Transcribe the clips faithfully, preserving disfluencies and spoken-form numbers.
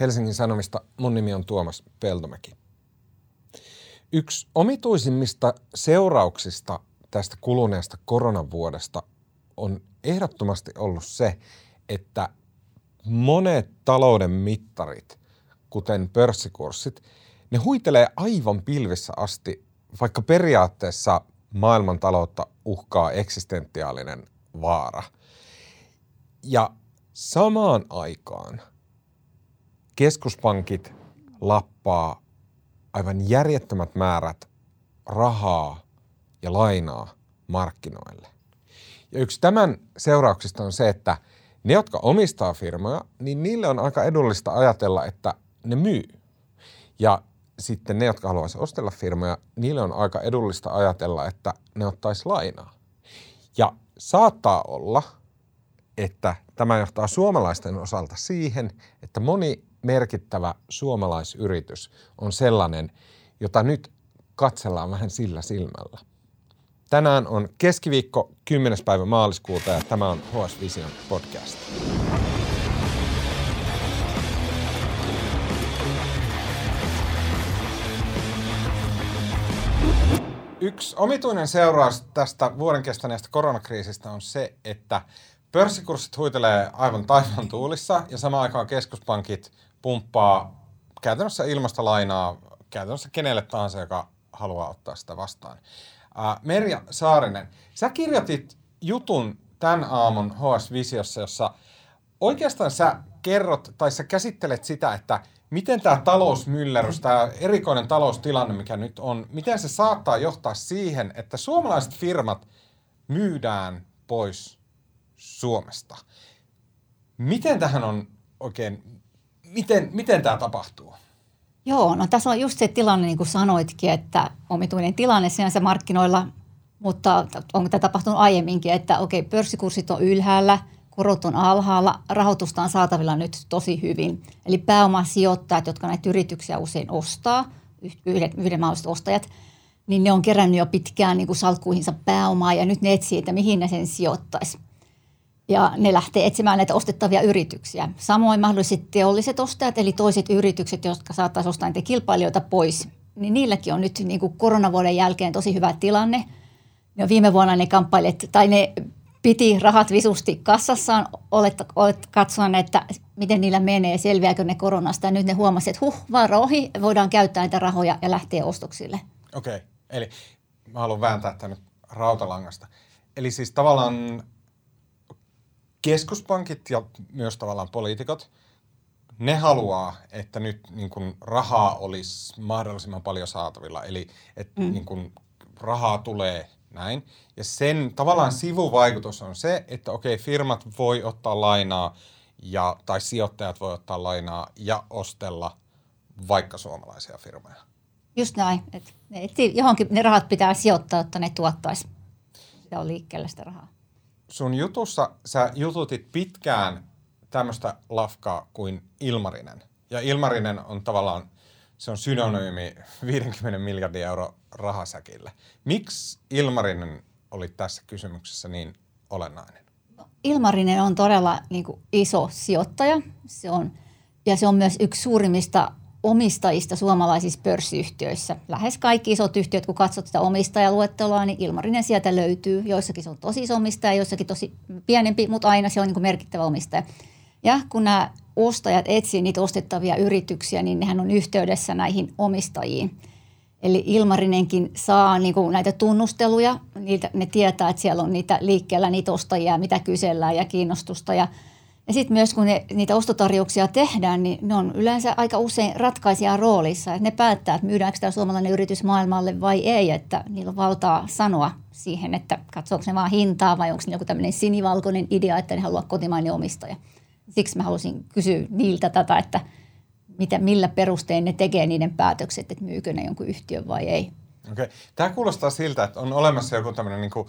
Helsingin Sanomista. Mun nimi on Tuomas Peltomäki. Yksi omituisimmista seurauksista tästä kuluneesta koronavuodesta on ehdottomasti ollut se, että monet talouden mittarit, kuten pörssikurssit, ne huitelee aivan pilvissä asti, vaikka periaatteessa maailmantaloutta uhkaa eksistentiaalinen vaara. Ja samaan aikaan keskuspankit lappaa aivan järjettömät määrät rahaa ja lainaa markkinoille. Ja yksi tämän seurauksista on se, että ne, jotka omistaa firmoja, niin niille on aika edullista ajatella, että ne myy. Ja sitten ne, jotka haluaisi ostella firmoja, niille on aika edullista ajatella, että ne ottaisi lainaa. Ja saattaa olla, että tämä johtaa suomalaisten osalta siihen, että moni merkittävä suomalaisyritys on sellainen, jota nyt katsellaan vähän sillä silmällä. Tänään on keskiviikko, kymmenes päivä maaliskuuta ja tämä on H S Vision podcast. Yksi omituinen seuraus tästä vuoden kestäneestä koronakriisistä on se, että pörssikurssit huitelee aivan taivaan tuulissa ja samaan aikaan keskuspankit pumppaa käytännössä ilmasta lainaa käytännössä kenelle tahansa, joka haluaa ottaa sitä vastaan. Ää, Merja Saarinen, sä kirjoitit jutun tämän aamun H S Visiossa, jossa oikeastaan sä kerrot tai sä käsittelet sitä, että miten tämä talousmyllerys, tämä erikoinen taloustilanne, mikä nyt on, miten se saattaa johtaa siihen, että suomalaiset firmat myydään pois Suomesta. Miten tähän on oikein, miten, miten tämä tapahtuu? Joo, no tässä on just se tilanne, niin kuin sanoitkin, että omituinen tilanne sinänsä markkinoilla, mutta onko tämä tapahtunut aiemminkin, että okei, pörssikurssit on ylhäällä, korot on alhaalla, rahoitusta on saatavilla nyt tosi hyvin. Eli pääomasijoittajat, jotka näitä yrityksiä usein ostaa, yhden mahdolliset ostajat, niin ne on kerännyt jo pitkään niin kuin salkkuihinsa pääomaa ja nyt ne etsii, että mihin ne sen sijoittaisi. Ja ne lähtee etsimään näitä ostettavia yrityksiä. Samoin mahdolliset teolliset ostajat, eli toiset yritykset, jotka saattaisi ostaa niitä kilpailijoita pois, niin niilläkin on nyt niin kuin koronavuoden jälkeen tosi hyvä tilanne. Ne viime vuonna ne kamppailet, tai ne piti rahat visusti kassassaan, olet, olet katsomaan, että miten niillä menee, selviääkö ne koronasta. Ja nyt ne huomasivat, että huh, vaara ohi, voidaan käyttää näitä rahoja ja lähteä ostoksille. Okei, okay. Eli mä haluan vääntää tämän nyt rautalangasta. Eli siis tavallaan keskuspankit ja myös tavallaan poliitikot, ne haluaa, että nyt niin kuin rahaa olisi mahdollisimman paljon saatavilla. Eli että mm. niin kuin rahaa tulee näin. Ja sen tavallaan sivuvaikutus on se, että okei, firmat voi ottaa lainaa ja, tai sijoittajat voi ottaa lainaa ja ostella vaikka suomalaisia firmoja. Just näin. Et, et johonkin ne rahat pitää sijoittaa, että ne tuottaisi. Se on liikkeellä sitä rahaa. Sun jutussa sä jututit pitkään tämmöistä lafkaa kuin Ilmarinen. Ja Ilmarinen on tavallaan, se on synonyymi viidenkymmenen miljardin euro rahasäkille. Miksi Ilmarinen oli tässä kysymyksessä niin olennainen? Ilmarinen on todella niin kuin iso sijoittaja. Se on, ja se on myös yksi suurimmista omistajista suomalaisissa pörssiyhtiöissä. Lähes kaikki isot yhtiöt, kun katsot sitä omistajaluetteloa, niin Ilmarinen sieltä löytyy. Joissakin se on tosi iso omistaja, joissakin tosi pienempi, mutta aina se on niin kuin merkittävä omistaja. Ja kun nämä ostajat etsii niitä ostettavia yrityksiä, niin nehän on yhteydessä näihin omistajiin. Eli Ilmarinenkin saa niin kuin näitä tunnusteluja. Niitä, ne tietää, että siellä on niitä liikkeellä niitä ostajia, mitä kysellään ja kiinnostusta ja Ja sitten myös kun ne, niitä ostotarjouksia tehdään, niin ne on yleensä aika usein ratkaisija roolissa. Ne päättää, että myydäänkö tämä suomalainen yritys maailmalle vai ei. Että niillä on valtaa sanoa siihen, että katsoako ne vaan hintaa vai onko niillä joku tämmöinen sinivalkoinen idea, että ne haluaa kotimainen omistaja. Siksi mä halusin kysyä niiltä tätä, että mitä, millä perustein ne tekee niiden päätökset, että myykö ne jonkun yhtiön vai ei. Okei. Tämä kuulostaa siltä, että on olemassa joku tämmöinen niin kuin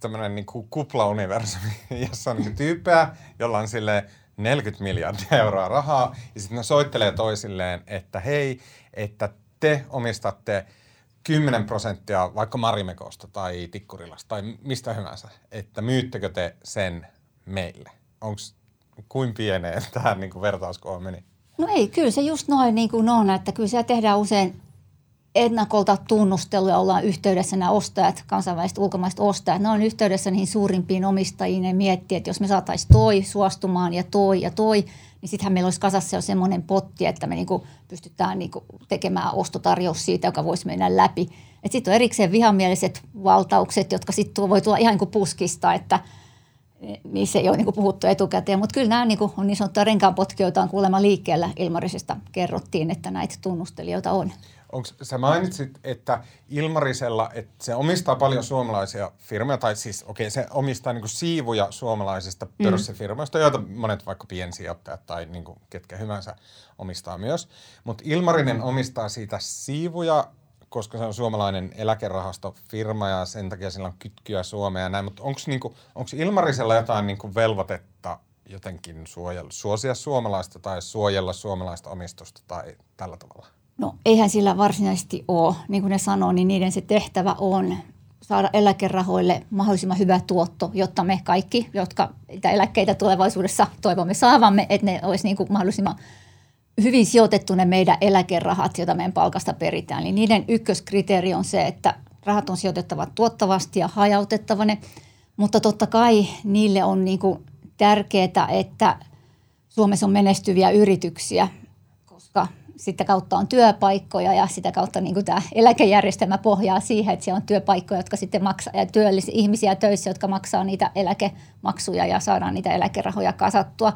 tämmöinen niin kuin kuplauniversumi, jossa on niin tyyppejä, jolla on silleen neljäkymmentä miljardia euroa rahaa, ja sitten ne soittelee toisilleen, että hei, että te omistatte kymmenen prosenttia vaikka Marimekosta tai Tikkurilasta tai mistä hyvänsä, että myyttekö te sen meille? Onko kuin pieneen tähän niin kuin vertauskuva meni? No ei, kyllä se just noin niin kuin on, että kyllä siellä tehdään usein ennakolta tunnusteluja, ollaan yhteydessä nämä ostajat, kansainväliset ulkomaiset ostajat, ne on yhteydessä niihin suurimpiin omistajiin ja miettii, että jos me saataisiin toi suostumaan ja toi ja toi, niin sittenhän meillä olisi kasassa jo semmoinen potti, että me niin kuin pystytään niin kuin tekemään ostotarjous siitä, joka voisi mennä läpi. Sitten on erikseen vihamieliset valtaukset, jotka sitten voi tulla ihan niin kuin puskista, että niissä ei ole niin kuin puhuttu etukäteen, mutta kyllä nämä niin kuin on niin sanottuja renkaanpotkijoita on kuulemma liikkeellä. Ilmarisesta kerrottiin, että näitä tunnustelijoita on. Onko, sä mainitsit, että Ilmarisella, että se omistaa paljon suomalaisia firmoja, tai siis okei, okay, se omistaa niin kuin siivuja suomalaisista pörssifirmoista, joita monet vaikka piensijoittajat tai niin kuin ketkä hyvänsä omistaa myös. Mutta Ilmarinen omistaa siitä siivuja, koska se on suomalainen eläkerahastofirma ja sen takia sillä on kytkyä Suomea ja näin. Mutta onko niinku, Ilmarisella jotain niinku velvoitetta jotenkin suojella, suosia suomalaista tai suojella suomalaista omistusta tai tällä tavalla? No eihän sillä varsinaisesti ole. Niin kuin ne sanoo, niin niiden se tehtävä on saada eläkerahoille mahdollisimman hyvä tuotto, jotta me kaikki, jotka eläkkeitä tulevaisuudessa toivomme saavamme, että ne olisi niinku mahdollisimman hyvin sijoitettu ne meidän eläkerahat, joita meidän palkasta peritään. Eli niiden ykköskriteeri on se, että rahat on sijoitettava tuottavasti ja hajautettava ne. Mutta totta kai niille on niin kuin tärkeää, että Suomessa on menestyviä yrityksiä, koska sitä kautta on työpaikkoja ja sitä kautta niin kuin tämä eläkejärjestelmä pohjaa siihen, että siellä on työpaikkoja, jotka sitten maksaa ja työllisiä ihmisiä töissä, jotka maksaa niitä eläkemaksuja ja saadaan niitä eläkerahoja kasattua.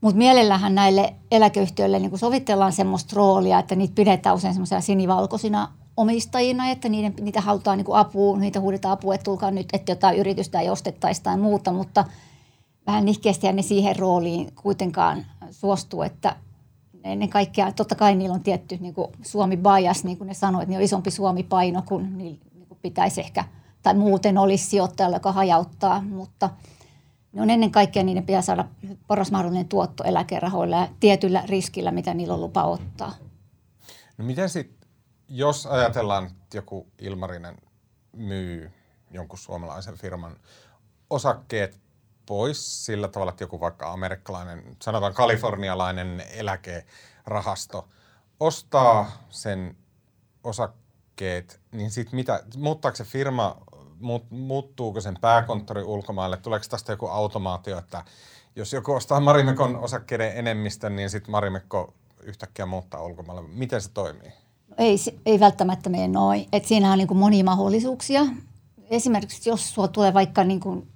Mutta mielellähän näille eläkeyhtiöille niin kun sovitellaan semmoista roolia, että niitä pidetään usein semmoisena sinivalkoisina omistajina, että niiden, niitä halutaan niin kun apuun, niitä huudetaan apua, että tulkaa nyt, että jotain yritystä ei ostettaisi tai muuta, mutta vähän nihkeästihän ne siihen rooliin kuitenkaan suostuu, että ennen kaikkea totta kai niillä on tietty niin kun Suomi-bias, niin kuin ne sanoo, että ne on isompi Suomi-paino kuin niillä niin kun pitäisi ehkä, tai muuten olisi sijoittajalla, joka hajauttaa, mutta ne on ennen kaikkea, niiden pitää saada paras mahdollinen tuotto eläkerahoilla ja tietyllä riskillä, mitä niillä on lupa ottaa. No miten sitten, jos ajatellaan, että joku Ilmarinen myy jonkun suomalaisen firman osakkeet pois sillä tavalla, että joku vaikka amerikkalainen, sanotaan kalifornialainen eläkerahasto ostaa sen osakkeet, niin sitten mitä, muuttaako se firma? Muuttuuko sen pääkonttori ulkomaille? Tuleeko tästä joku automaatio, että jos joku ostaa Marimekon osakkeiden enemmistön, niin sitten Marimekko yhtäkkiä muuttaa ulkomaille? Miten se toimii? No ei, ei välttämättä mene noin. Et siinä on niin kuin monia mahdollisuuksia. Esimerkiksi jos sulla tulee vaikka, niin kuin,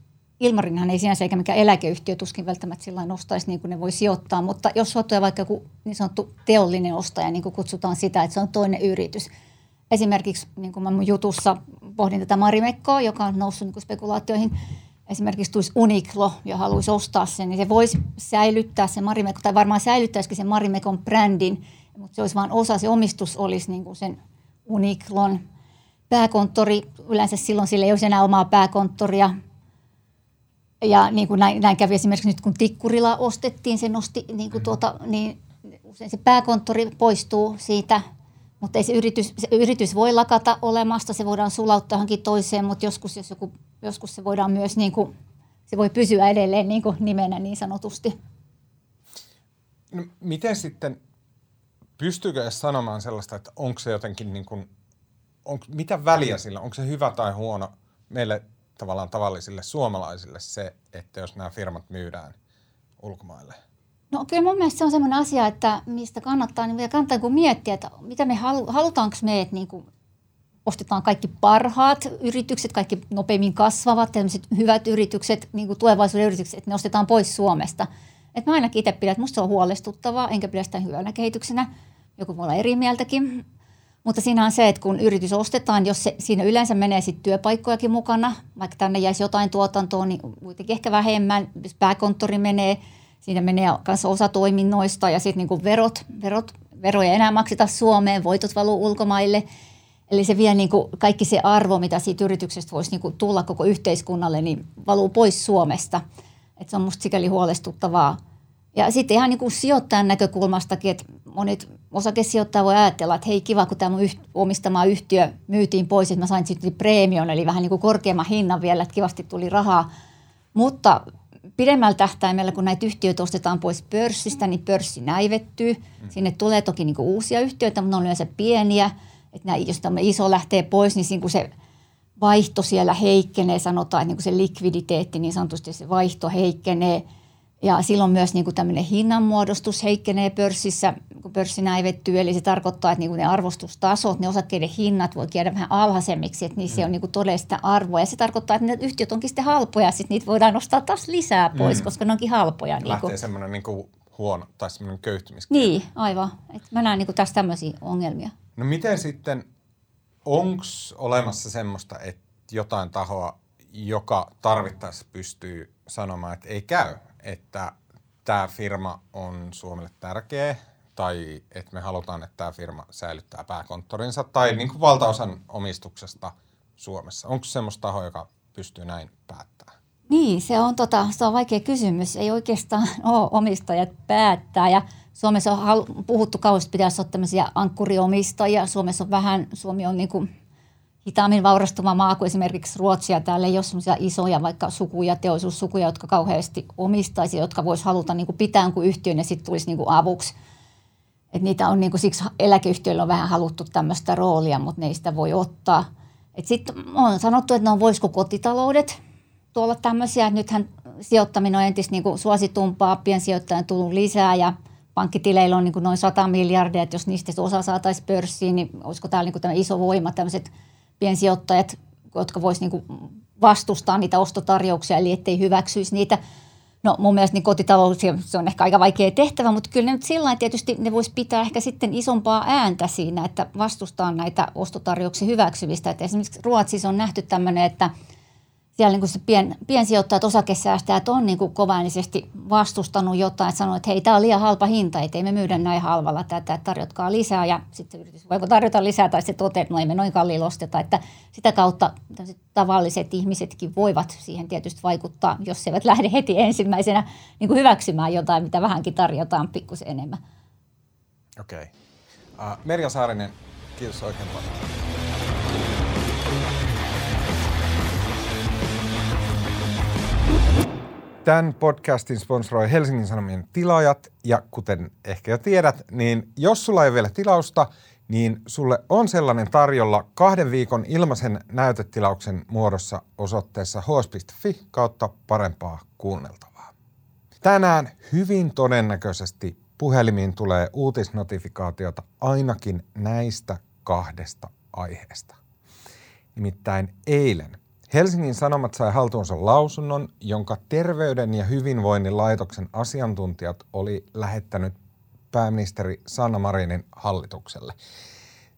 Ilmarinhan ei sinänsä eikä mikään eläkeyhtiö, tuskin välttämättä sillä nostaisi niin kuin ne voi sijoittaa, mutta jos sulla tulee vaikka joku niin sanottu teollinen ostaja, niin kuin kutsutaan sitä, että se on toinen yritys. Esimerkiksi niin kuin mä mun jutussa pohdin tätä Marimekkoa, joka on noussut niin kuin spekulaatioihin. Esimerkiksi tulisi Uniqlo ja haluaisi ostaa sen, niin se voisi säilyttää se Marimekko, tai varmaan säilyttäisikin sen Marimekon brändin, mutta se olisi vain osa, se omistus olisi niin kuin sen Uniqlon pääkonttori. Yleensä silloin sillä ei olisi enää omaa pääkonttoria. Ja niin kuin näin, näin kävi esimerkiksi nyt, kun Tikkurila ostettiin, se nosti, niin kuin tuota, niin usein se pääkonttori poistuu siitä. Mutta ei se yritys, se yritys voi lakata olemasta, se voidaan sulauttaa johonkin toiseen, mutta joskus, jos joku, joskus se voidaan myös, niin kuin, se voi pysyä edelleen niin kuin nimenä niin sanotusti. No, miten sitten, pystyykö edes sanomaan sellaista, että onko se jotenkin, niin kuin, on, mitä väliä sillä, onko se hyvä tai huono meille tavallaan tavallisille suomalaisille se, että jos nämä firmat myydään ulkomaille? No kyllä mun mielestä se on semmoinen asia, että mistä kannattaa, niin kannattaa kun miettiä, että mitä me halu, halutaanko me, että niin kuin ostetaan kaikki parhaat yritykset, kaikki nopeimmin kasvavat, tämmöiset hyvät yritykset, niin kuin tulevaisuuden yritykset, että ne ostetaan pois Suomesta. Että mä ainakin itse pidän, että musta se on huolestuttavaa, enkä pidä sitä hyvänä kehityksenä, joku voi olla eri mieltäkin. Mutta siinä on se, että kun yritys ostetaan, jos se, siinä yleensä menee sitten työpaikkojakin mukana, vaikka tänne jäisi jotain tuotantoa, niin kuitenkin ehkä vähemmän, jos pääkonttori menee, siinä menee myös osa toiminnoista ja sitten niinku verot, verot, veroja enää makseta Suomeen, voitot valuu ulkomaille. Eli se vie niinku kaikki se arvo, mitä siitä yrityksestä voisi niinku tulla koko yhteiskunnalle, niin valuu pois Suomesta. Et se on musta sikäli huolestuttavaa. Ja sitten ihan niinku sijoittajan näkökulmastakin, että monet osakesijoittajat voi ajatella, että hei kiva, kun tämä mun yht, omistama yhtiö myytiin pois, että mä sain sitten preemion, eli vähän niinku korkeamman hinnan vielä, että kivasti tuli rahaa. Mutta pidemmällä tähtäimellä, kun näitä yhtiöitä ostetaan pois pörssistä, niin pörssi näivettyy. Sinne tulee toki niin kuin uusia yhtiöitä, mutta ne on yleensä pieniä. Että nämä, jos tämmöinen iso lähtee pois, niin siinä kun se vaihto siellä heikkenee, sanotaan, että niin kuin se likviditeetti, niin sanotusti se vaihto heikkenee. Ja silloin myös niin kuin tämmöinen hinnanmuodostus heikkenee pörssissä, kun pörssi näivettyy. Eli se tarkoittaa, että niin kuin ne arvostustasot, ne osakkeiden hinnat voi käydä vähän alhaisemmiksi, että niissä mm. on niin kuin todella sitä arvoa. Ja se tarkoittaa, että ne yhtiöt onkin sitten halpoja, sitten niitä voidaan nostaa taas lisää pois, mm. koska ne onkin halpoja. Lähtee niin kuin semmoinen niin kuin huono tai semmoinen köyhtymiskierre. Niin, aivan. Et mä näen niin kuin tässä tämmöisiä ongelmia. No miten sitten, onko olemassa semmoista, että jotain tahoa, joka tarvittaessa pystyy sanomaan, että ei käy? Että tämä firma on Suomelle tärkeä tai että me halutaan, että tämä firma säilyttää pääkonttorinsa tai niin kuin valtaosan omistuksesta Suomessa. Onko semmoista taho, joka pystyy näin päättämään? Niin, se on, tota, se on vaikea kysymys. Ei oikeastaan ole omistajat päättää. Ja Suomessa on halu- puhuttu kauheasti, pitäisi olla tämmöisiä ankkuriomistajia. Suomessa on vähän, Suomi on niin kuin hitaammin vaurastuma maa kuin esimerkiksi Ruotsia. Täällä ei ole semmoisia isoja vaikka sukuja, teollisuussukuja, jotka kauheasti omistaisi, jotka voisi haluta niin kuin pitää kuin yhtiön ja sitten tulisi niin kuin avuksi. Et niitä on niin kuin, siksi eläkeyhtiöillä on vähän haluttu tämmöistä roolia, mutta ne ei sitä voi ottaa. Sitten on sanottu, että no voisiko kotitaloudet tuolla tämmöisiä. Nythän sijoittaminen on entistä niin kuin suositumpaa, piensijoittajan tullut lisää ja pankkitileillä on niin kuin noin sata miljardia, että jos niistä osa saataisiin pörssiin, niin olisiko täällä niin kuin tämä iso voima, tämmöiset piensijoittajat, jotka vois niinku vastustaa niitä ostotarjouksia, eli ettei hyväksyisi niitä. No mun mielestä niin kotitalous, se on ehkä aika vaikea tehtävä, mutta kyllä ne nyt sillain tietysti ne vois pitää ehkä sitten isompaa ääntä siinä, että vastustaa näitä ostotarjouksia hyväksymistä. Et esimerkiksi Ruotsissa on nähty tämmöinen, että siellä niinku se pien, piensijoittajat, osakesäästäjät on niinku kovainisesti vastustanut jotain, että sanoo, että hei, tämä on liian halpa hinta, ettei me myydä näin halvalla tätä, että tarjotkaa lisää ja sitten yritys voiko tarjota lisää tai sitten toteaa, että no ei me noin kalliilla osteta, että sitä kautta tavalliset ihmisetkin voivat siihen tietysti vaikuttaa, jos eivät lähde heti ensimmäisenä niinku hyväksymään jotain, mitä vähänkin tarjotaan pikkusen enemmän. Okei. Okay. Uh, Merja Saarinen, kiitos oikein paljon. Tämän podcastin sponsoroi Helsingin Sanomien tilaajat, ja kuten ehkä jo tiedät, niin jos sulla ei ole vielä tilausta, niin sulle on sellainen tarjolla kahden viikon ilmaisen näytetilauksen muodossa osoitteessa hs piste fi kautta parempaa kuunneltavaa. Tänään hyvin todennäköisesti puhelimiin tulee uutisnotifikaatiota ainakin näistä kahdesta aiheesta. Nimittäin eilen Helsingin Sanomat sai haltuunsa lausunnon, jonka Terveyden ja hyvinvoinnin laitoksen asiantuntijat oli lähettänyt pääministeri Sanna Marinin hallitukselle.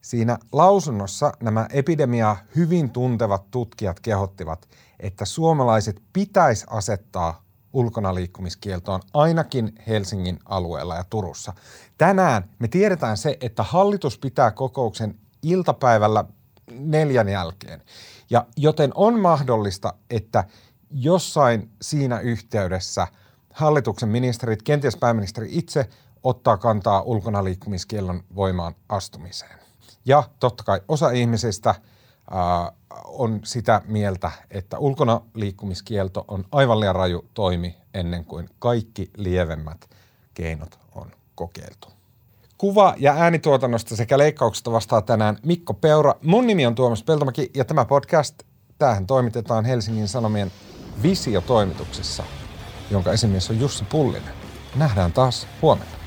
Siinä lausunnossa nämä epidemiaa hyvin tuntevat tutkijat kehottivat, että suomalaiset pitäisi asettaa ulkonaliikkumiskieltoon ainakin Helsingin alueella ja Turussa. Tänään me tiedetään se, että hallitus pitää kokouksen iltapäivällä neljän jälkeen. Ja joten on mahdollista, että jossain siinä yhteydessä hallituksen ministerit, kenties pääministeri itse, ottaa kantaa ulkonaliikkumiskiellon voimaan astumiseen. Ja totta kai osa ihmisistä ää, on sitä mieltä, että ulkonaliikkumiskielto on aivan liian raju toimi ennen kuin kaikki lievemmät keinot on kokeiltu. Kuva- ja äänituotannosta sekä leikkauksesta vastaa tänään Mikko Peura. Mun nimi on Tuomas Peltomäki ja tämä podcast, tämähän toimitetaan Helsingin Sanomien Visio-toimituksessa, jonka esimies on Jussi Pullinen. Nähdään taas huomenna.